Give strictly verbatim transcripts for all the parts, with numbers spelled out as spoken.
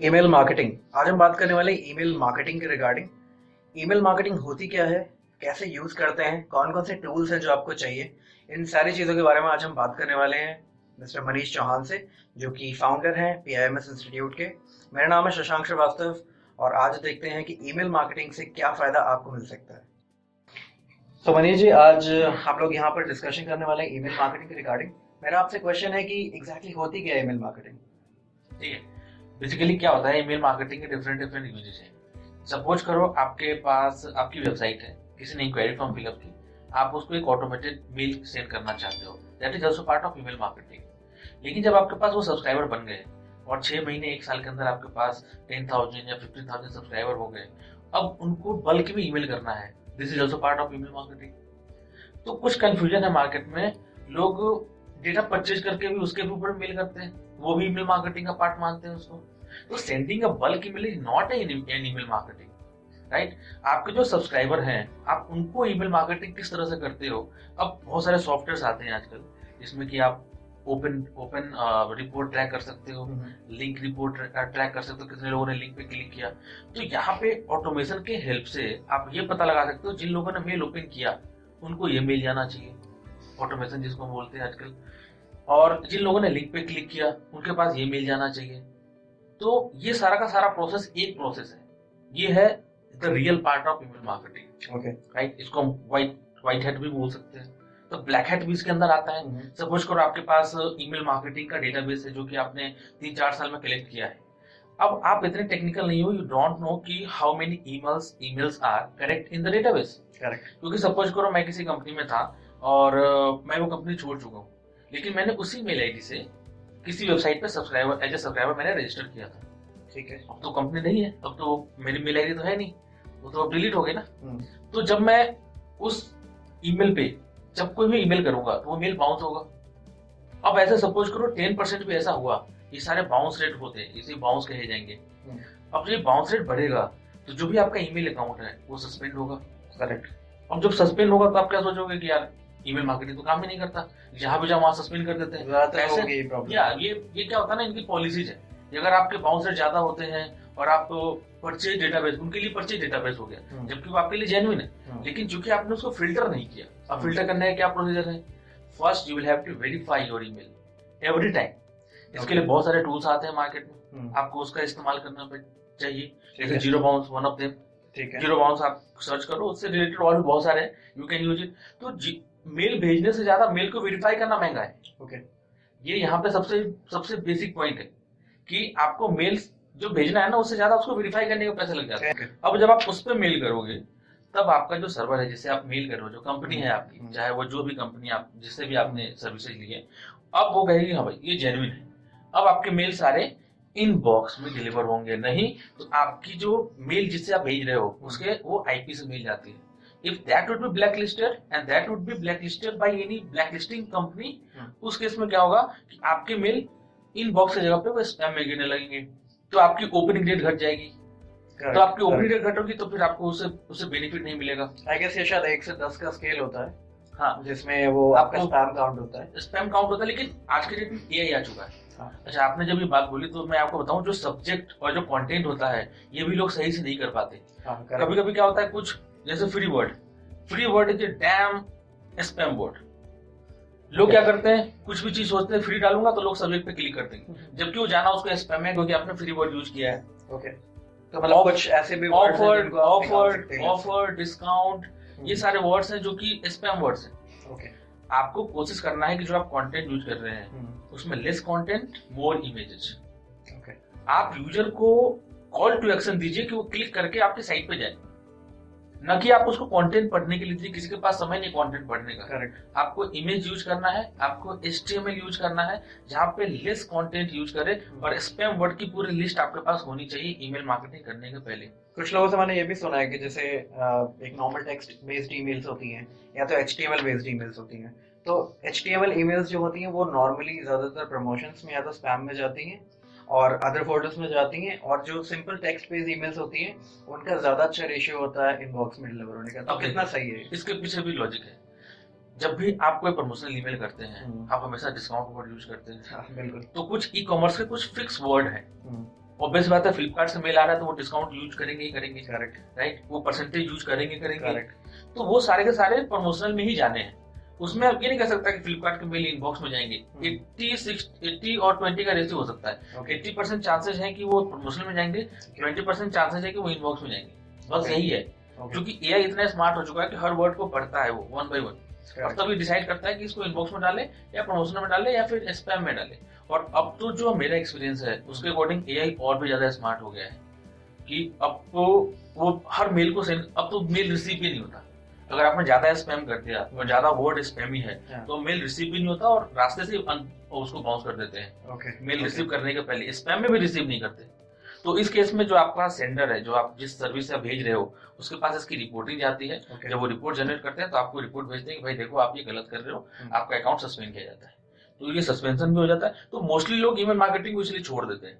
Email marketing. आज हम बात करने वाले ईमेल मार्केटिंग के रिगार्डिंग। ईमेल मार्केटिंग होती क्या है, कैसे यूज करते हैं, कौन कौन से टूल्स हैं जो आपको चाहिए, इन सारी चीज़ों के बारे में आज हम बात करने वाले हैं मिस्टर मनीष चौहान से, जो कि फाउंडर हैं पीआईएमएस इंस्टीट्यूट के। मेरा नाम है शशांक श्रीवास्तव और आज देखते हैं कि ईमेल मार्केटिंग से क्या फ़ायदा आपको मिल सकता है। तो मनीष जी, आज आप लोग यहाँ पर डिस्कशन करने वाले हैं ईमेल मार्केटिंग के रिगार्डिंग। मेरा आपसे क्वेश्चन है कि एग्जैक्टली होती क्या है ईमेल मार्केटिंग? ठीक है, बेसिकली क्या होता है ईमेल मार्केटिंग के डिफरेंट डिफरेंट यूजेस हैं। सपोज करो आपके पास आपकी वेबसाइट है, किसी ने इंक्वायरी फॉर्म फिलअप की, आप उसको एक ऑटोमेटेड मेल सेंड करना चाहते हो, that is also part of email marketing. लेकिन जब आपके पास वो सब्सक्राइबर बन गए और छः महीने एक साल के अंदर आपके पास टेन थाउजेंड या फिफ्टीन थाउजेंड सब्सक्राइबर हो गए, अब उनको बल्क में ईमेल करना है, this is also part of email marketing. तो कुछ कंफ्यूजन है मार्केट में, लोग डेटा परचेज करके भी उसके ऊपर मेल करते हैं, वो भी ईमेल मार्केटिंग का पार्ट मानते हैं उसको। तो sending a bulk email is not an email marketing, right. आपके जो सब्सक्राइबर हैं, आप उनको ईमेल मार्केटिंग किस तरह से करते हो? अब बहुत सारे सॉफ्टवेयर आते हैं आजकल जिसमें कि आप ओपन ओपन रिपोर्ट ट्रैक कर सकते हो, लिंक रिपोर्ट ट्रैक कर सकते हो, कितने लोगों ने लिंक पे क्लिक किया। तो यहाँ पे ऑटोमेशन के हेल्प से आप ये पता लगा सकते हो जिन लोगों ने मेल ओपन किया उनको ये मेल जाना चाहिए, ऑटोमेशन जिसको बोलते हैं आजकल। और जिन लोगों ने लिंक पे क्लिक किया उनके पास ये मेल जाना चाहिए। तो ये सारा का सारा प्रोसेस एक प्रोसेस है, ये है the real part of email marketing, okay, right. इसको हम व्हाइट व्हाइट हैट भी बोल सकते हैं, तो ब्लैक हैट भी इसके अंदर आता है। सपोज करो आपके पास ईमेल मार्केटिंग का डेटाबेस है जो कि आपने तीन चार साल में कलेक्ट किया है। अब आप इतने टेक्निकल नहीं हो, यू डोंट नो कि how many emails emails are correct in the database, correct. क्योंकि सपोज करो मैं किसी कंपनी में था और मैं वो कंपनी छोड़ चुका हूँ, लेकिन मैंने उसी मेल आईडी से किसी वेबसाइट पे सब्सक्राइबर एज ए सब्सक्राइबर मैंने रजिस्टर किया था, ठीक है। अब तो कंपनी नहीं है, अब तो मेरी मेल आईडी तो है नहीं, वो तो अब डिलीट हो गई ना। तो जब मैं उस ईमेल पे जब कोई भी ईमेल करूंगा तो वो मेल बाउंस होगा। अब ऐसे सपोज करो टेन परसेंट भी ऐसा हुआ, ये सारे बाउंस रेट होते हैं, इसे बाउंस कहे जाएंगे। अब ये बाउंस रेट बढ़ेगा तो जो भी आपका ईमेल अकाउंट है वो सस्पेंड होगा, करेक्ट। अब जब सस्पेंड होगा तो आप क्या सोचोगे कि यार ईमेल मार्केटिंग तो काम ही नहीं करता, जहाँ भी जाओ वहाँ सस्पेंड कर देते हैं। यार ये ये क्या होता है ना, इनकी पॉलिसीज है, अगर आपके बाउंस रेट ज्यादा होते हैं और आप परचेज डेटाबेस, उनके लिए परचेज डेटाबेस हो गया जबकि वो आपके लिए जेन्युइन है, लेकिन चूंकि आपने उसको फिल्टर नहीं किया। अब फिल्टर करने का क्या प्रोसीजर है? First you will have to verify your email every time. इसके लिए बहुत सारे टूल्स आते हैं मार्केट में, आपको उसका इस्तेमाल करना चाहिए, जैसे zero bounce one of them, ठीक है। जीरो बाउंस आप सर्च करो, उससे रिलेटेड और भी बहुत सारे हैं, यू कैन यूज इट। तो मेल भेजने से ज्यादा मेल को वेरीफाई करना महंगा है, ओके। ये यहाँ पे सबसे सबसे बेसिक पॉइंट है कि आपको मेल जो भेजना है ना उससे ज्यादा उसको वेरीफाई करने के पैसे लग जाते हैं। अब जब आप उस पर मेल करोगे तब आपका जो सर्वर है जिससे आप मेल करो, जो कंपनी है आपकी, चाहे वो जो भी कंपनी आप जिससे भी आपने सर्विसेज ली है, अब वो कहेगी हाँ भाई ये जेन्युइन है। अब आपके मेल सारे इनबॉक्स में डिलीवर होंगे, नहीं तो आपकी जो मेल जिससे आप भेज रहे हो उसके वो आईपी से मेल जाती है। If that would be blacklisted and that would be blacklisted by any blacklisting company, उस केस में क्या होगा कि आपके मेल इनबॉक्स की जगह पे वो स्पैम में गिरने लगेंगे, तो आपकी ओपनिंग रेट घट जाएगी। Correct, तो आपकी ओपनिंग रेट घटोगी तो फिर आपको उसे उसे बेनिफिट नहीं मिलेगा। आई गेस ये शायद एक से दस का स्केल होता है, हाँ, जिसमें वो आपका स्पैम काउंट होता है, स्पैम काउंट होता है। लेकिन आज के डेट में एआई आ चुका है। अच्छा, आपने जब ये बात बोली तो मैं आपको बताऊं, जो सब्जेक्ट और जो कंटेंट होता है ये भी लोग सही से नहीं कर पाते। कभी कभी क्या होता है, कुछ जैसे free word free word is a damn spam word. लोग क्या करते हैं, कुछ भी चीज सोचते हैं फ्री डालूंगा तो लोग सब्जेक्ट पे क्लिक करते हैं, जबकि वो जाना उसको स्पैम है क्योंकि आपने फ्री वर्ड यूज किया है, ओके। तो मतलब कुछ ऐसे भी ऑफर ऑफर ऑफर डिस्काउंट, ये सारे वर्ड्स हैं जो कि स्पैम वर्ड्स हैं, ओके। आपको कोशिश करना है कि जो आप कंटेंट यूज कर रहे हैं उसमें less content more images, okay. आप यूजर को कॉल टू एक्शन दीजिए कि वो क्लिक करके आपके साइट पे जाए, ना कि आप उसको कंटेंट पढ़ने के लिए दीजिए। किसी के पास समय नहीं कंटेंट पढ़ने का, करेक्ट। आपको इमेज यूज करना है, आपको एचटीएमएल यूज करना है, जहाँ पे लेस कंटेंट यूज करे, और स्पैम वर्ड की पूरी लिस्ट आपके पास होनी चाहिए ईमेल मार्केटिंग करने के पहले। कुछ लोगों से मैंने ये भी सुना है कि जैसे एक नॉर्मल टेक्स्ट बेस्ड ईमेल्स होती हैं या तो एचटीएमएल बेस्ड ईमेल्स होती हैं, तो एचटीएमएल ईमेल्स जो होती हैं वो नॉर्मली ज्यादातर प्रमोशंस में या तो स्पैम में जाती हैं और अदर फोल्डर्स में जाती हैं, और जो सिंपल टेक्स्ट बेस्ड ईमेल्स होती हैं उनका ज्यादा अच्छा रेशियो होता है इनबॉक्स में डिलीवर होने का। तो कितना सही है, इसके पीछे भी लॉजिक है। जब भी आप कोई प्रमोशनल ईमेल करते हैं आप हमेशा डिस्काउंट वर्ड यूज करते हैं, बिल्कुल। तो कुछ ई कॉमर्स के कुछ फिक्स वर्ड है ऑब्वियस बात है फ्लिपकार्ट से मेल आ रहा है तो वो डिस्काउंट यूज करेंगे ही करेंगे, करेक्ट, राइट, वो परसेंटेज यूज करेंगे करेंगे करेक्ट, तो वो सारे के सारे प्रमोशनल में ही जाने हैं। उसमें आप ये नहीं कह सकता कि फ्लिपकार्ट के मेल इनबॉक्स में जाएंगे। एटी और ट्वेंटी का रेशियो हो सकता है, एट्टी परसेंट चांसेस है कि वो प्रमोशनल में जाएंगे, ट्वेंटी परसेंट चांसेस है कि वो इनबॉक्स में जाएंगे, बस यही है। क्योंकि एआई इतना स्मार्ट हो चुका है कि हर वर्ड को पढ़ता है वो वन बाई वन, और तभी डिसाइड करता है कि इसको इनबॉक्स में डाले या प्रमोशन में डाले या फिर स्पैम में डाले। और अब तो जो मेरा एक्सपीरियंस है उसके अकॉर्डिंग एआई और भी ज्यादा स्मार्ट हो गया है कि अब तो वो हर मेल को सेंड, अब तो मेल रिसीव ही नहीं होता। अगर आपने ज्यादा स्पैम कर दिया और ज्यादा वर्ड स्पैम ही है तो मेल रिसीव भी नहीं होता और रास्ते से उसको बाउंस कर देते हैं, मेल रिसीव करने के पहले, स्पैम में भी रिसीव नहीं करते। तो इस केस में जो आपका सेंडर है, जो आप जिस सर्विस से भेज रहे हो, उसके पास इसकी रिपोर्टिंग जाती है। okay. जब वो रिपोर्ट जनरेट करते हैं तो आपको रिपोर्ट भेजते हैं कि भाई देखो आप ये गलत कर रहे हो, hmm. आपका अकाउंट सस्पेंड किया जाता है। तो ये सस्पेंशन भी हो जाता है। तो मोस्टली लोग ईमेल मार्केटिंग को इसलिए छोड़ देते हैं,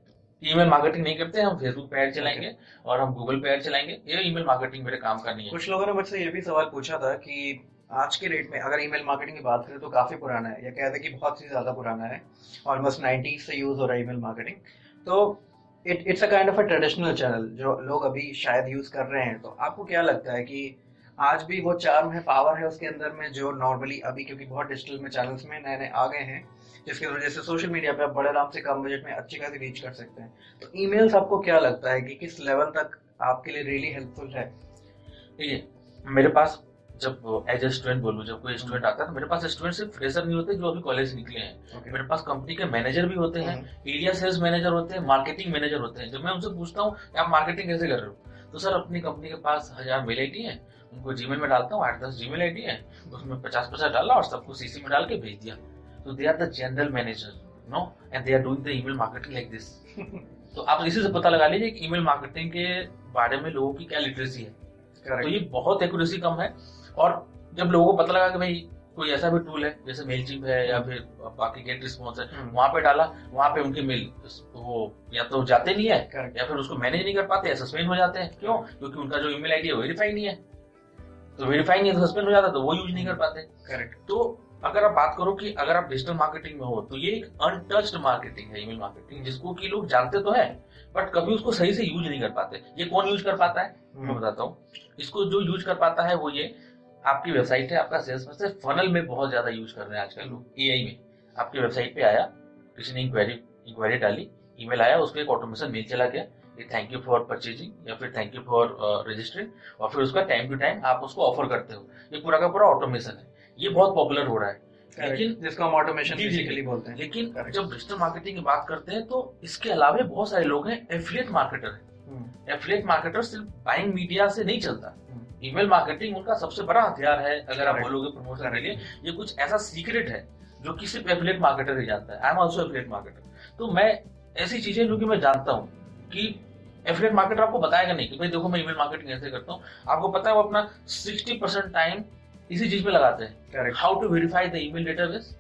ईमेल मार्केटिंग नहीं करते, हम फेसबुक पे ऐड चलाएंगे okay. और हम गूगल पे ऐड चलाएंगे, ये ईमेल मार्केटिंग मेरे काम का नहीं है। कुछ लोगों ने मुझसे ये भी सवाल पूछा था कि आज के डेट में अगर ईमेल मार्केटिंग की बात करें तो काफी पुराना है, या कहते हैं कि बहुत ही ज्यादा पुराना है, ऑलमोस्ट नाइनटीज से यूज हो रहा है ईमेल मार्केटिंग। तो It, it's a kind of a traditional channel जो लोग अभी शायद यूज कर रहे हैं। तो आपको क्या लगता है कि आज भी वो चार्म है, पावर है उसके अंदर में, जो नॉर्मली अभी, क्योंकि बहुत डिजिटल में चैनल्स में नए नए आ गए हैं जिसकी वजह से सोशल मीडिया पे आप बड़े आराम से कम बजट में अच्छी खासी रीच कर सकते हैं, तो ईमेल्स आपको क्या लगता है कि किस लेवल तक आपके लिए रियली हेल्पफुल है? ये मेरे पास जब एज ए स्टूडेंट बोलूँ, जब कोई स्टूडेंट आता है तो मेरे पास स्टूडेंट सिर्फ फ्रेशर नहीं होते जो अभी कॉलेज से निकले हैं। okay. मेरे पास कंपनी के मैनेजर भी होते हैं, एरिया सेल्स मैनेजर होते हैं, मार्केटिंग मैनेजर होते हैं। जब मैं उनसे पूछता हूँ आप मार्केटिंग कैसे कर रहे हो, तो सर अपनी कंपनी के पास हजार मेल आई डी है, उनको जीमेल में डालता हूँ, आठ दस जीमेल आई डी है, उसमें पचास पचास डाला और सबको सीसी में डाल के भेज दिया। तो they are the general manager no and they are doing the email marketing like this. तो आप इसी से पता लगा लीजिए कि ईमेल मार्केटिंग के बारे में लोगों की क्या लिटरेसी है। तो ये बहुत एक्यूरेसी कम है। और जब लोगों को पता लगा कि भाई कोई ऐसा भी टूल है जैसे मेलचिम्प है या फिर बाकी गेट रिस्पॉन्स है, वहां पे डाला, वहां पे उनके मेल वो या तो जाते नहीं है या फिर उसको मैनेज नहीं कर पाते या सस्पेंड हो जाते हैं। क्यों? क्योंकि उनका जो ईमेल आईडी है वेरीफाई नहीं है, तो वेरीफाई नहीं है तो सस्पेंड हो जाता है, तो वो यूज नहीं कर पाते। करेक्ट। तो अगर आप बात करो कि अगर आप डिजिटल मार्केटिंग में हो तो ये एक अनटच्ड मार्केटिंग है ईमेल मार्केटिंग, जिसको कि लोग जानते तो है बट कभी उसको सही से यूज नहीं कर पाते। ये कौन यूज कर पाता है मैं बताता हूँ। इसको जो यूज कर पाता है वो ये आपकी वेबसाइट है, आपका सेल्स पर्सन फनल में बहुत ज्यादा यूज कर रहे हैं आजकल लोग। एआई में आपकी वेबसाइट पे आया, किसी ने इंक्वायरी इंक्वायरी डाली, ईमेल आया, उसको एक ऑटोमेशन मेल चला गया कि थैंक यू फॉर परचेजिंग या फिर थैंक यू फॉर रजिस्टरिंग, और फिर उसका टाइम टू टाइम आप उसको ऑफर करते हो। ये पूरा का पूरा ऑटोमेशन है, ये बहुत पॉपुलर हो रहा है। लेकिन जिसको हम ऑटोमेशन बेसिकली बोलते हैं। लेकिन जब डिजिटल मार्केटिंग की बात करते हैं तो इसके अलावा बहुत सारे लोग हैं एफिलिएट मार्केटर है। एफिलिएट मार्केटर सिर्फ बाइंग मीडिया से नहीं चलता, ईमेल मार्केटिंग उनका सबसे बड़ा हथियार है। अगर आप बोलोगे प्रमोशन के लिए, ये कुछ ऐसा सीक्रेट है जो कि सिर्फ एफिलिएट मार्केटर ही जानता है। I am also affiliate marketer, तो मैं ऐसी चीजें जो कि मैं जानता हूँ कि एफिलिएट मार्केटर आपको बताएगा नहीं कि भाई देखो मैं ईमेल मार्केटिंग ऐसे करता हूँ। आपको पता है वो अपना सिक्सटी परसेंट टाइम इसी चीज में लगाते हैं, how to verify the email database,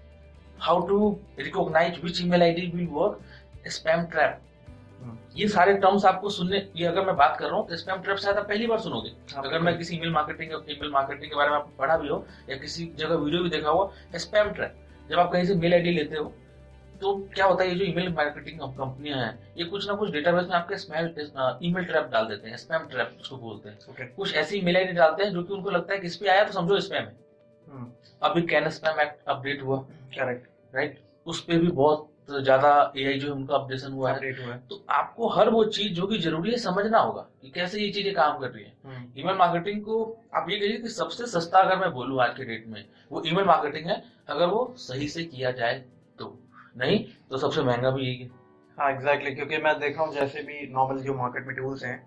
how to recognise which email ID will work, spam trap, ये सारे टर्म्स आपको सुनने, ये अगर मैं बात कर रहा हूँ तो स्पैम ट्रैप शायद आप पहली बार सुनोगे। अगर मैं किसी ईमेल मार्केटिंग ईमेल मार्केटिंग के बारे में आपको पढ़ा भी हो या किसी जगह वीडियो भी देखा हुआ, स्पैम ट्रैप। जब आप कहीं से मेल आईडी लेते हो तो क्या होता है, ये जो ईमेल मार्केटिंग कंपनियां हैं ये कुछ ना कुछ डेटाबेस में आपके स्पैम ईमेल ट्रैप डाल देते हैं, स्पैम ट्रैप उसको बोलते हैं। कुछ ऐसी मेल आईडी डालते हैं जो कि उनको लगता है कि इस पे आया तो समझो स्पैम है। अभी कैन स्पैम एक्ट अपडेट हुआ, करेक्ट, राइट, उस पे भी बहुत तो ज्यादा एआई जो उनका अपडेशन हुआ है, हुआ है। तो आपको हर वो चीज जो कि जरूरी है समझना होगा कि कैसे ये चीजें काम कर रही है। ईमेल मार्केटिंग को आप ये कहिए कि सबसे सस्ता, अगर मैं बोलूं आज के डेट में, वो ईमेल मार्केटिंग है अगर वो सही से किया जाए तो, नहीं तो सबसे महंगा भी यही है। हाँ एग्जैक्टली exactly, क्योंकि मैं देख रहा हूँ जैसे भी नॉर्मल जो मार्केट में टूल्स हैं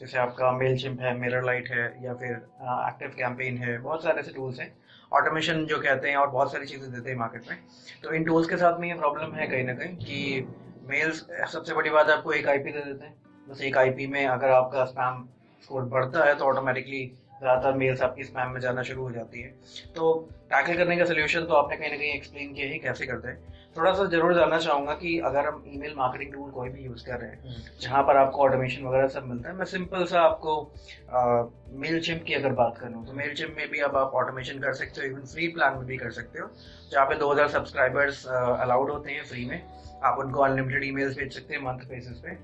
जैसे आपका मेलचिम्प है, मिरर लाइट है, या फिर एक्टिव कैंपेन है, बहुत सारे ऐसे टूल्स हैं, ऑटोमेशन जो कहते हैं, और बहुत सारी चीज़ें देते हैं मार्केट में। तो इन टूल्स के साथ में ये प्रॉब्लम है कहीं ना कहीं कि मेल्स, सबसे बड़ी बात है आपको एक आईपी दे देते हैं, बस एक आईपी में अगर आपका स्पैम स्कोर बढ़ता है तो ऑटोमेटिकली ज़्यादातर मेल्स आपकी स्पैम में जाना शुरू हो जाती है। तो टैकल करने का सोल्यूशन तो आपने कहीं ना कहीं एक्सप्लेन किया ही कैसे करते हैं। थोड़ा सा जरूर जानना चाहूंगा कि अगर हम ईमेल मार्केटिंग टूल कोई भी यूज कर रहे हैं जहाँ पर आपको ऑटोमेशन वगैरह सब मिलता है, मैं सिंपल सा आपको मेलचिम्प की अगर बात करूँ तो मेलचिम्प में भी अब आप ऑटोमेशन कर सकते हो, इवन फ्री प्लान में भी कर सकते हो जहाँ पे दो हज़ार सब्सक्राइबर्स अलाउड होते हैं फ्री में, आप उनको अनलिमिटेड ईमेल्स भेज सकते हैं मंथ बेसिस पे।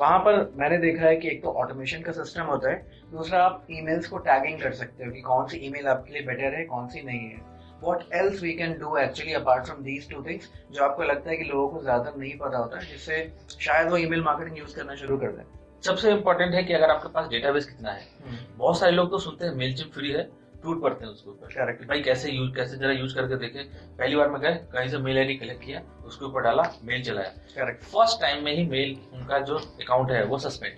वहाँ पर मैंने देखा है कि एक तो ऑटोमेशन का सिस्टम होता है, दूसरा आप ईमेल्स को टैगिंग कर सकते हो कि कौन सी ईमेल आपके लिए बेटर है कौन सी नहीं है। What else we can do actually apart from these two things जो आपको लगता है कि लोगों को ज़्यादा नहीं पता होता है जिससे शायद वो ईमेल मार्केटिंग यूज़ करना शुरू कर दें। सबसे इम्पोर्टेंट है कि अगर आपके पास डेटाबेस कितना है। बहुत सारे लोग तो सुनते हैं मेलचिम्प फ्री है, टूट पड़ते हैं उसके ऊपर, भाई कैसे यूज कैसे जरा यूज करके देखें। पहली बार मैं गए कहीं से मेल आईडी कलेक्ट किया, उसके ऊपर डाला, मेल चलाया, फर्स्ट टाइम में ही मेल उनका जो अकाउंट है वो सस्पेंड,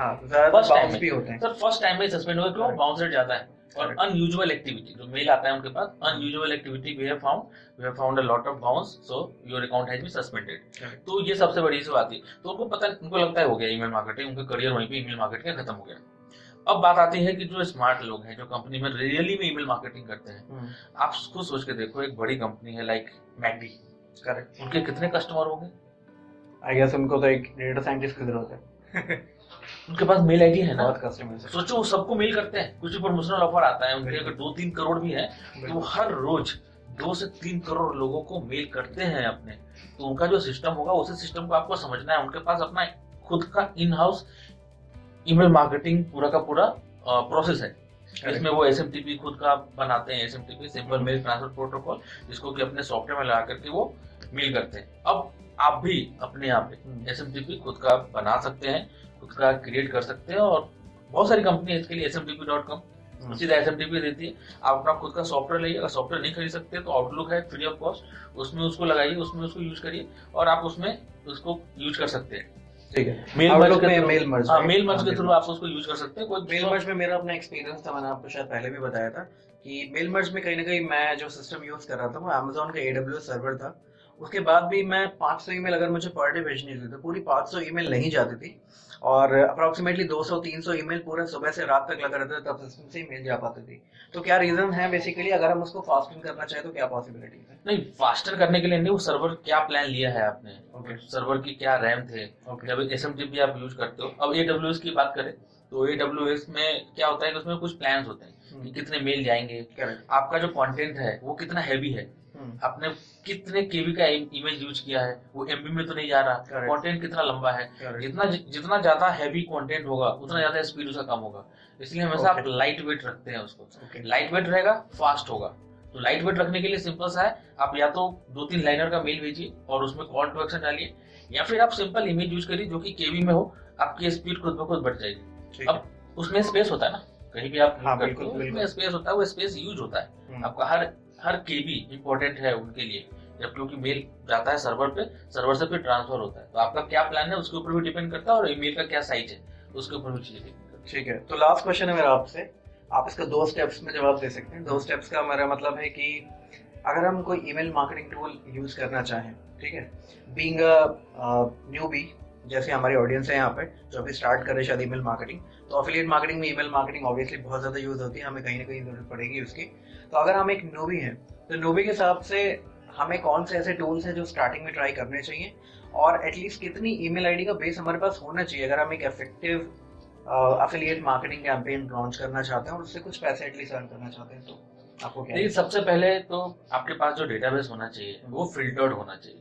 फर्स्ट टाइम भी होते हैं सर, फर्स्ट टाइम में सस्पेंड हो गया, बाउंस रेट जाता है। और अनयूजुअल एक्टिविटी जो मेल आता है उनके पास, unusual activity we have found we have found a lot of bounce, so your account has been suspended. तो ये सबसे बड़ी इशू आती है। तो उनको पता, उनको लगता है हो गया ईमेल मार्केटिंग, उनका करियर वहीं पे ईमेल मार्केटिंग खत्म हो गया। अब बात आती है कि जो स्मार्ट लोग हैं जो कंपनी में रियली में ईमेल मार्केटिंग करते हैं, आप उसको सोच के देखो, एक बड़ी कंपनी है लाइक मैकडी, करेक्ट, उनके कितने कस्टमर हो गए? आई गेस उनको तो एक डेटा साइंटिस्ट की जरूरत है, उनके पास मेल आईडी है ना, सोचो सबको मेल करते हैं, कुछ भी प्रमोशनल ऑफर आता है उनके, अगर दो तीन करोड़ भी है तो हर रोज दो से तीन करोड़ लोगों को मेल करते हैं अपने। तो उनका जो सिस्टम होगा उसी सिस्टम को आपको समझना है। उनके पास अपना खुद का इन हाउस ईमेल मार्केटिंग पूरा का पूरा प्रोसेस है, इसमें वो एसएमटीपी खुद का बनाते हैं, SMTP simple mail transfer protocol, जिसको कि अपने सॉफ्टवेयर में लगा करके वो मेल करते हैं। अब आप भी अपने आप एसएमटीपी खुद का बना सकते हैं, खुद का क्रिएट कर सकते हैं, और बहुत सारी कंपनी इसके लिए S M T P dot com सीधा एस एम टी पी देती है। आप अपना खुद का सॉफ्टवेयर लाइए, अगर सॉफ्टवेयर नहीं खरीद सकते तो आउटलुक है फ्री ऑफ कॉस्ट, उसमें उसको लगाइए, उसमें उसको यूज करिए और आप उसमें उसको यूज कर सकते हैं। ठीक है, मेल मर्ज के मेल मर्ज हां मेल मर्ज के थ्रू आप उसको यूज कर सकते हैं। कोई मेल मर्ज में मेरा अपना एक्सपीरियंस था, मैंने आपको शायद पहले भी बताया था कि मेल मर्ज में कहीं ना कहीं मैं जो सिस्टम यूज कर रहा था वो अमेज़न का ए डब्ल्यू एस सर्वर था। उसके बाद भी मैं पाँच सौ ईमेल अगर मुझे पर डे भेजनी थी तो पूरी पाँच सौ ईमेल नहीं जाती थी और अप्रॉक्सीमेटली दो सौ तीन सौ ईमेल पूरे सुबह से रात तक लगा रहता था, तब सिस्टम से ईमेल जा पाती थी। तो क्या रीजन है बेसिकली? अगर हम उसको फास्टिंग करना चाहे तो क्या पॉसिबिलिटी है? नहीं, फास्टर करने के लिए नहीं, वो सर्वर क्या प्लान लिया है आपने, okay. सर्वर की क्या रैम थे, okay. जब एसएमटीपी आप यूज करते हो। अब एडब्ल्यूएस की बात करें तो एडब्ल्यूएस में क्या होता है कि उसमें कुछ प्लान्स होते हैं कि कितने मेल जाएंगे, आपका जो कंटेंट है वो कितना हैवी है, आपने कितने केबी का इमेज यूज किया है, वो एमबी में तो नहीं जा रहा, कंटेंट कितना लंबा है, जितना जितना ज्यादा हैवी कंटेंट होगा उतना ज्यादा स्पीड उसका कम होगा। इसलिए हमेशा आप लाइट वेट रखते हैं उसको, लाइट वेट रहेगा फास्ट होगा। तो लाइट वेट रखने के लिए सिंपल सा है, आप या तो दो तीन लाइनर का मेल भेजिए और उसमें कॉल टू एक्शन डालिए, या फिर आप सिंपल इमेज यूज करिए जो कि केबी में हो, आपकी स्पीड खुद ब खुद बढ़ जाएगी। अब उसमें स्पेस होता है ना, कहीं भी आप स्पेस होता है, वो स्पेस यूज होता है आपका, हर हर केबी इम्पोर्टेंट है उनके लिए, जब क्योंकि मेल जाता है सर्वर पे, सर्वर से फिर ट्रांसफर होता है। तो आपका क्या प्लान है उसके ऊपर भी डिपेंड करता है, और ईमेल का क्या साइज है उसके ऊपर भी डिपेंड करता है। ठीक है, तो लास्ट क्वेश्चन है मेरा आपसे, आप इसका दो स्टेप्स में जवाब दे सकते हैं। दो स्टेप्स का मेरा मतलब है कि अगर हम कोई ईमेल मार्केटिंग टूल यूज करना चाहें, ठीक है, बीइंग अ न्यूबी, जैसे हमारी ऑडियंस है यहाँ पे जो अभी स्टार्ट कर रहे शायद ईमेल मार्केटिंग, तो एफिलिएट मार्केटिंग में ईमेल मार्केटिंग ऑब्वियसली बहुत ज़्यादा यूज़ होती है, हमें कहीं ना कहीं जरूरत पड़ेगी उसकी। तो अगर हम एक नोबी हैं तो नोबी के हिसाब से हमें कौन से ऐसे टूल्स हैं जो स्टार्टिंग में ट्राई करने चाहिए, और एटलीस्ट कितनी ईमेल आईडी का बेस हमारे पास होना चाहिए अगर हम एक effective affiliate marketing campaign launch करना चाहते हैं और उससे कुछ पैसे एटलीस्ट अर्न करना चाहते हैं? तो आपको क्या, सबसे पहले तो आपके पास जो डेटाबेस होना चाहिए वो फिल्टर्ड होना चाहिए।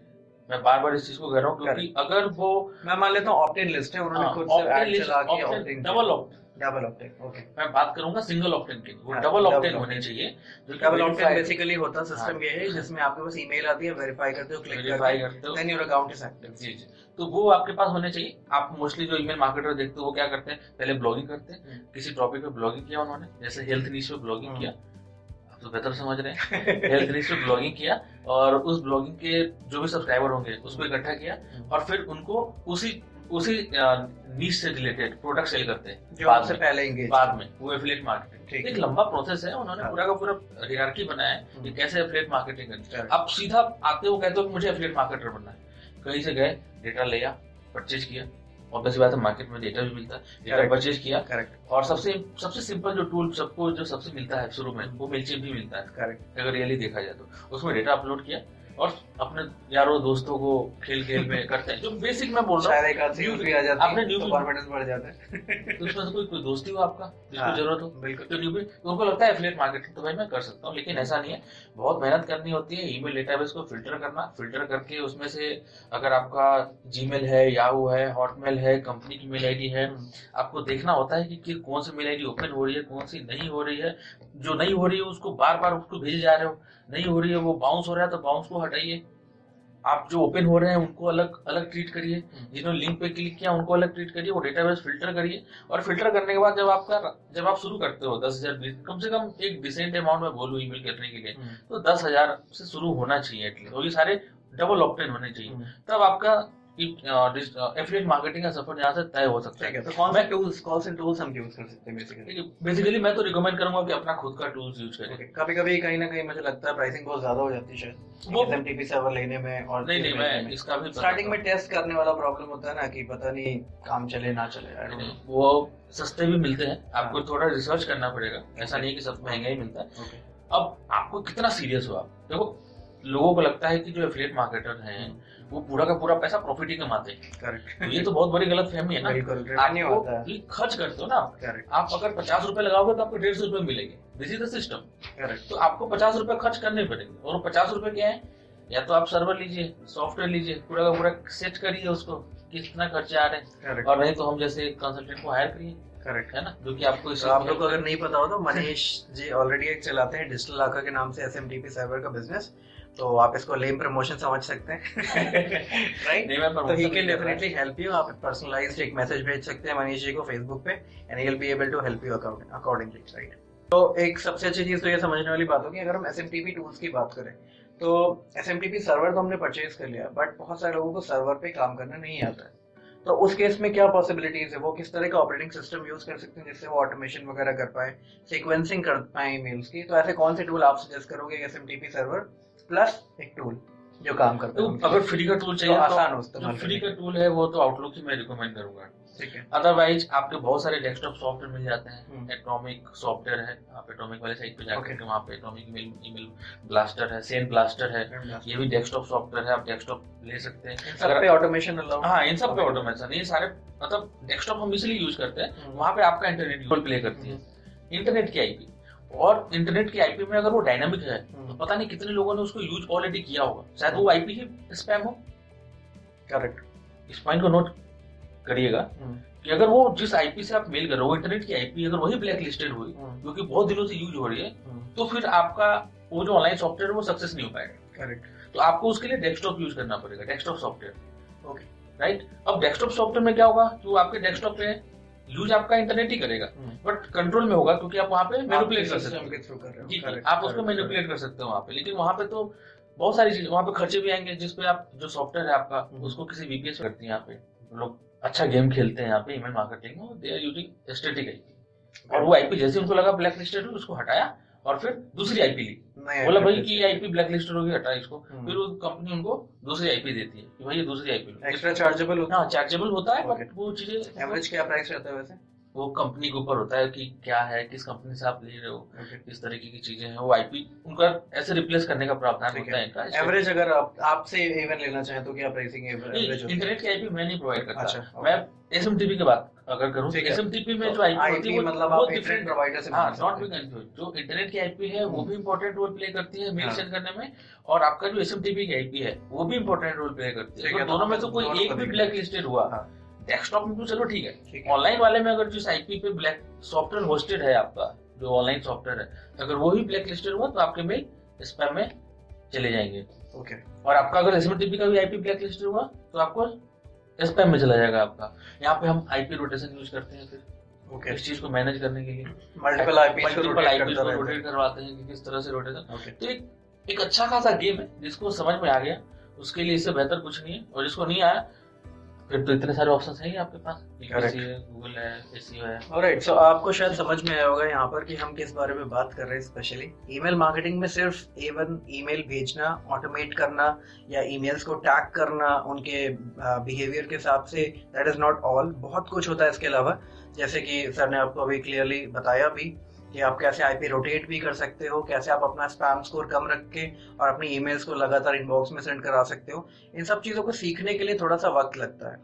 मैं बार बार इस चीज को कह रहा हूँ क्योंकि अगर वो मैं मान लेता हूँ ऑप्टेन लिस्ट है, उन्होंने खुद से ऐड चला के opt in double opt in double opt in okay मैं बात करूंगा सिंगल ऑप्टेन की, वो डबल ऑप्टेन होने चाहिए। जो डबल ऑप्टेन बेसिकली होता सिस्टम ये है जिसमें आपके पास ईमेल आती है, वेरीफाई करते हो, क्लिक करते हो, then your account is active. जी जी तो वो आपके पास होने चाहिए। आप मोस्टली जो ईमेल मार्केटर देखते हो वो क्या करते हैं, पहले ब्लॉगिंग करते हैं, किसी टॉपिक पे ब्लॉगिंग किया उन्होंने, जैसे हेल्थ नीश पे ब्लॉगिंग किया, तो बेहतर समझ रहे हैं हेल्थ नीड्स पे ब्लॉगिंग किया और उस ब्लॉगिंग के जो भी सब्सक्राइबर होंगे उसको इकट्ठा किया और फिर उनको उसी उसी नीश से रिलेटेड प्रोडक्ट सेल करते हैं जो आपसे पहले एंगेज बाद में, वो एफिलिएट मार्केटिंग। एक लंबा प्रोसेस है, उन्होंने पूरा का पूरा हायरार्की बनाया है कि कैसे एफिलिएट मार्केटिंग करनी है। आप सीधा आते हो कहते हो कि मुझे एफिलिएट मार्केटर बनना है, कहीं से गए, डेटा लिया, परचेज किया, और ऐसी बात है मार्केट में डेटा भी मिलता है, डेटा परचेज किया, करेक्ट। और सबसे सबसे सिंपल जो टूल सबको जो सबसे मिलता है शुरू में वो मेलचिम्प भी मिलता है, करेक्ट, अगर रियली देखा जाए तो। उसमें डेटा अपलोड किया, और अपने यारों दोस्तों को खेल खेल में करते हैं जो बेसिक मैं बोल रहा हूँ, आपने न्यू परफॉर्मेंस बढ़ जाता है तो उसमें कोई कोई दोस्ती हो आपका जिसको जरूरत हो बिल्कुल, तो न्यूबी उनको लगता है एफिलिएट मार्केटिंग तो भाई मैं कर सकता हूँ, लेकिन ऐसा नहीं है, बहुत मेहनत करनी होती है। ईमेल डेटाबेस को फिल्टर करना, फिल्टर करके उसमें से अगर आपका जीमेल है, याहू है, हॉटमेल है, कंपनी की मेल आईडी है, आपको देखना होता है कि कौन सी मेल आईडी ओपन हो रही है, कौन सी नहीं हो रही है। जो नहीं हो रही है उसको बार बार उसको भेजे जा रहे हो, नहीं हो रही है वो बाउंस हो रहा है तो बाउंस को हटाइए। आप जो ओपन हो रहे हैं उनको अलग अलग ट्रीट करिए, जिन्होंने लिंक पे क्लिक किया उनको अलग ट्रीट करिए, वो डेटाबेस फिल्टर करिए। और फिल्टर करने के बाद जब आपका जब आप शुरू करते हो दस हजार कम से कम एक डिसेंट अमाउंट में बोलूं ईमेल करने के लिए तो दस हजार से शुरू होना चाहिए एटलीस्ट, और ये सारे डबल ऑप्टेन होने चाहिए, तब आपका एफिलिएट मार्केटिंग का सफर यहाँ से तय हो सकता है। तो कौन से टूल्स कौन से टूल्स हम यूज कर सकते हैं? बेसिकली बेसिकली मैं तो रिकमेंड करूंगा कि अपना खुद का टूल्स यूज करें। कभी कभी कहीं ना कहीं मुझे लगता है प्राइसिंग बहुत ज्यादा हो जाती है शायद एसएमटीपी सर्वर लेने में, और नहीं नहीं मैं इसका भी स्टार्टिंग में टेस्ट करने वाला प्रॉब्लम होता है ना कि पता नहीं काम चले ना चले। वो सस्ते भी मिलते हैं, आपको थोड़ा रिसर्च करना पड़ेगा, ऐसा नहीं है कि सब महंगा ही मिलता है। अब आपको कितना सीरियस हो, आप देखो लोगों को लगता है कि जो एफिलिएट मार्केटर हैं वो पूरा का पूरा पैसा प्रॉफिट ही कमाते हैं, तो ये तो बहुत बड़ी गलत फहमी है ना। आपको ये खर्च करते हो ना, आप अगर पचास रुपए लगाओगे तो आपको डेढ़ सौ रुपए मिलेंगे, दिस इज द सिस्टम। तो आपको पचास रुपए खर्च करने पड़ेंगे, और पचास रुपए क्या है, या तो आप सर्वर लीजिए, सॉफ्टवेयर लीजिए, पूरा का पूरा सेट करिए उसको कितना खर्चे आ रहे हैं, और नहीं तो हम जैसे कंसल्टेंट को हायर करिए। करेक्ट है ना, जो कि आपको तो आप लोग को अगर नहीं पता हो तो मनीष जी ऑलरेडी एक चलाते हैं डिजिटल इलाका के नाम से एसएमटीपी साइबर का बिजनेस, तो आप इसको लेम प्रमोशन समझ सकते हैं राइट तो he can definitely help you. आप पर्सनलाइज्ड एक मैसेज भेज सकते हैं मनीष जी को फेसबुक पे and he will be able to help you accordingly, right. तो एक सबसे अच्छी चीज तो ये समझने वाली बात होगी, अगर हम एसएमटीपी टूल्स की बात करें तो एसएमटीपी सर्वर तो हमने परचेज कर लिया, बट बहुत सारे लोगों को सर्वर पे काम करना नहीं आता है, तो उस केस में क्या पॉसिबिलिटीज है, वो किस तरह का ऑपरेटिंग सिस्टम यूज कर सकते हैं जिससे वो ऑटोमेशन वगैरह कर पाए, सीक्वेंसिंग कर पाए ईमेल्स की, तो ऐसे कौन से टूल आप सजेस्ट करोगे? एसएमटीपी सर्वर प्लस एक टूल जो काम करता है। अगर फ्री का टूल चाहिए तो आसान होता है, फ्री का टूल है वो तो आउटलुक ही मैं रिकमेंड करूंगा, ठीक है। अदरवाइज आपके बहुत सारे डेस्कटॉप सॉफ्टवेयर मिल जाते हैं, एटॉमिक सॉफ्टवेयर है, आप एटॉमिक वाले साइट पे जाकर के वहाँ पे एटॉमिक मेल ईमेल ब्लास्टर है, सेंड ब्लास्टर है, ये भी डेस्कटॉप सॉफ्टवेयर है, आप डेस्कटॉप ले सकते हैं। सब पे ऑटोमेशन अलाउड, हाँ इन सब पे ऑटोमेशन, ये सारे मतलब डेस्कटॉप हम इसलिए यूज करते हैं, वहाँ पे आपका इंटरनेट रोल प्ले करती है, इंटरनेट की आईपी, और इंटरनेट की आईपी में अगर वो डायनामिक है तो पता नहीं कितने लोगों ने उसको यूज ऑलरेडी किया होगा, शायद वो आईपी ही स्पैम हो। करेक्ट, इस पॉइंट को नोट करिएगा कि अगर वो जिस आईपी से आप मेल कर रहे हो इंटरनेट की आईपी अगर वही ब्लैक लिस्टेड हुई जो कि बहुत दिनों से यूज हो रही है, तो फिर आपका वो जो ऑनलाइन सॉफ्टवेयर है वो सक्सेस नहीं हो पाएगा। करेक्ट, तो आपको उसके लिए डेस्कटॉप यूज करना पड़ेगा, डेस्कटॉप सॉफ्टवेयर, ओके राइट। अब डेस्कटॉप सॉफ्टवेयर में क्या होगा, जो आपके डेस्कटॉप पे यूज आपका इंटरनेट ही करेगा, बट कंट्रोल में होगा क्योंकि आप वहाँ पे मैनिपुलेट कर सकते हो, आप उसको मैनिपुलेट कर सकते हो वहाँ पे। लेकिन वहाँ पे तो बहुत सारी चीजें, वहाँ पे खर्चे भी आएंगे, जिसपे आप जो सॉफ्टवेयर है आपका उसको किसी वीपीएस करती है। यहाँ पे लोग अच्छा गेम खेलते हैं, यहाँ पे ईमेल मार्केटिंग में they are using static IP, और वो आईपी जैसे उनको लगा ब्लैक लिस्टेड हुई उसको हटाया और फिर दूसरी आईपी ली, बोला भाई कि आईपी ब्लैक लिस्टेड होगी हटाया इसको, फिर वो कंपनी उनको दूसरी आईपी देती है कि भाई ये दूसरी आईपी लो। एक्स्ट्रा चार्जेबल होता है, चार्जेबल होता है, बट वो चीजें एवरेज क्या प्राइस रहता है वैसे वो कंपनी के ऊपर होता है कि क्या है, किस कंपनी से आप ले रहे हो, किस तरीके की चीजें हैं, वो आईपी उनका ऐसे रिप्लेस करने का प्रावधान होता है इनका। एवरेज अगर आप आपसे इवन लेना चाहे तो क्या प्राइसिंग है? इंटरनेट की आईपी मैं नहीं प्रोवाइड करता। अच्छा, मैं एसएमटीपी की बात अगर करूं, एसएमटीपी में जो आईपी होती है मतलब आप डिफरेंट प्रोवाइडर से, हां नॉट बी कंफ्यूज, जो इंटरनेट की आईपी है वो भी इंपॉर्टेंट रोल प्ले करती है मेल सेंड करने में, और आपका जो एसएमटीपी की आईपी है वो भी इंपॉर्टेंट रोल प्ले करती है। दोनों में तो कोई एक भी ब्लैक लिस्टेड हुआ, डेस्कटॉप में तो चलो ठीक है, ऑनलाइन वाले में अगर जिस आईपी पे ब्लैक सॉफ्टवेयर होस्टेड है आपका जो ऑनलाइन सॉफ्टवेयर है अगर वो भी ब्लैक लिस्टेड हुआ तो आपके मेल स्पैम में चले जाएंगे। ओके, और आपका अगर एसएमटीपी का भी आईपी ब्लैक लिस्टेड हुआ तो आपको स्पैम में चला जाएगा आपका। यहाँ पे हम आईपी रोटेशन यूज करते हैं फिर okay. इस चीज को मैनेज करने के लिए मल्टीपल आईपी को रोटेट करवाते हैं कि किस तरह से रोटेशन। तो एक अच्छा खासा गेम है, जिसको समझ में आ गया उसके लिए इससे बेहतर कुछ नहीं है, और जिसको नहीं आया फिर तो इतने सारे ऑप्शंस हैं आपके पास, गूगल है, एसईओ है। ऑलराइट, सो आपको शायद समझ में आया होगा यहाँ पर कि हम किस बारे में बात कर रहे हैं। स्पेशली ईमेल मार्केटिंग में सिर्फ एवन ईमेल भेजना, ऑटोमेट करना या ईमेल्स को टैग करना उनके बिहेवियर के हिसाब से, दैट इज नॉट ऑल, बहुत कुछ होता है इसके अलावा, जैसे कि सर ने आपको अभी क्लियरली बताया भी कि आप कैसे आईपी रोटेट भी कर सकते हो, कैसे आप अपना स्पैम स्कोर कम रख के और अपनी ईमेल्स को लगातार इनबॉक्स में सेंड करा सकते हो। इन सब चीज़ों को सीखने के लिए थोड़ा सा वक्त लगता है।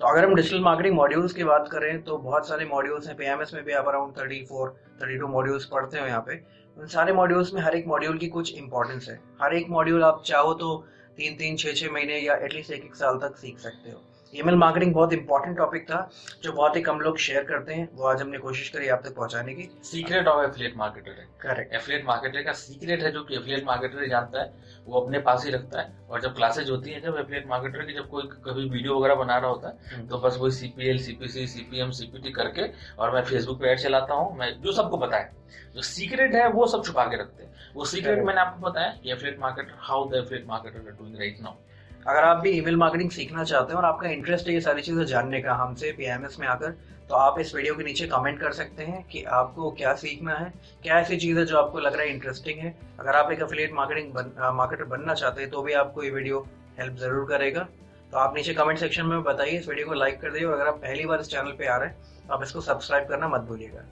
तो अगर हम डिजिटल मार्केटिंग मॉड्यूल्स की बात करें तो बहुत सारे मॉड्यूल्स हैं। पीएमएस में भी आप around thirty four, thirty two modules पढ़ते हो यहाँ पे। उन सारे मॉड्यूल्स में हर एक मॉड्यूल की कुछ इंपॉर्टेंस है। हर एक मॉड्यूल आप चाहो तो तीन तीन छः छः महीने या एटलीस्ट एक एक साल तक सीख सकते हो। ईमेल मार्केटिंग बहुत इंपॉर्टेंट टॉपिक था जो बहुत ही कम लोग शेयर करते हैं, वो आज हमने कोशिश करी आप तक पहुंचाने की। सीक्रेट ऑफ एफिलिएट मार्केटर है। करेक्ट, एफिलिएट मार्केटर का सीक्रेट है जो कि एफिलिएट मार्केटर जानता है वो अपने पास ही रखता है। और जब क्लासेज होती है, जब एफिलिएट मार्केटर की जब कोई कभी वीडियो वगैरह बना रहा होता है तो बस वही सीपीएल, सीपीसी, सीपीएम, सीपीटी करके और मैं फेसबुक पे ऐड चलाता हूँ, मैं जो सबको पता है। जो सीक्रेट है वो सब छुपा के रखते हैं। वो सीक्रेट मैंने आपको बताया कि affiliate marketer, how the affiliate marketer are doing right now. अगर आप भी ईमेल मार्केटिंग सीखना चाहते हैं और आपका इंटरेस्ट है ये सारी चीज़ें जानने का हमसे पीएमएस में आकर, तो आप इस वीडियो के नीचे कमेंट कर सकते हैं कि आपको क्या सीखना है, क्या ऐसी चीज़ है जो आपको लग रहा है इंटरेस्टिंग है। अगर आप एक एफिलिएट मार्केटिंग बन, मार्केटर बनना चाहते हैं तो भी आपको ये वीडियो हेल्प ज़रूर करेगा। तो आप नीचे कमेंट सेक्शन में बताइए, इस वीडियो को लाइक कर दीजिए और अगर आप पहली बार इस चैनल पर आ रहे हैं तो आप इसको सब्सक्राइब करना मत भूलिएगा।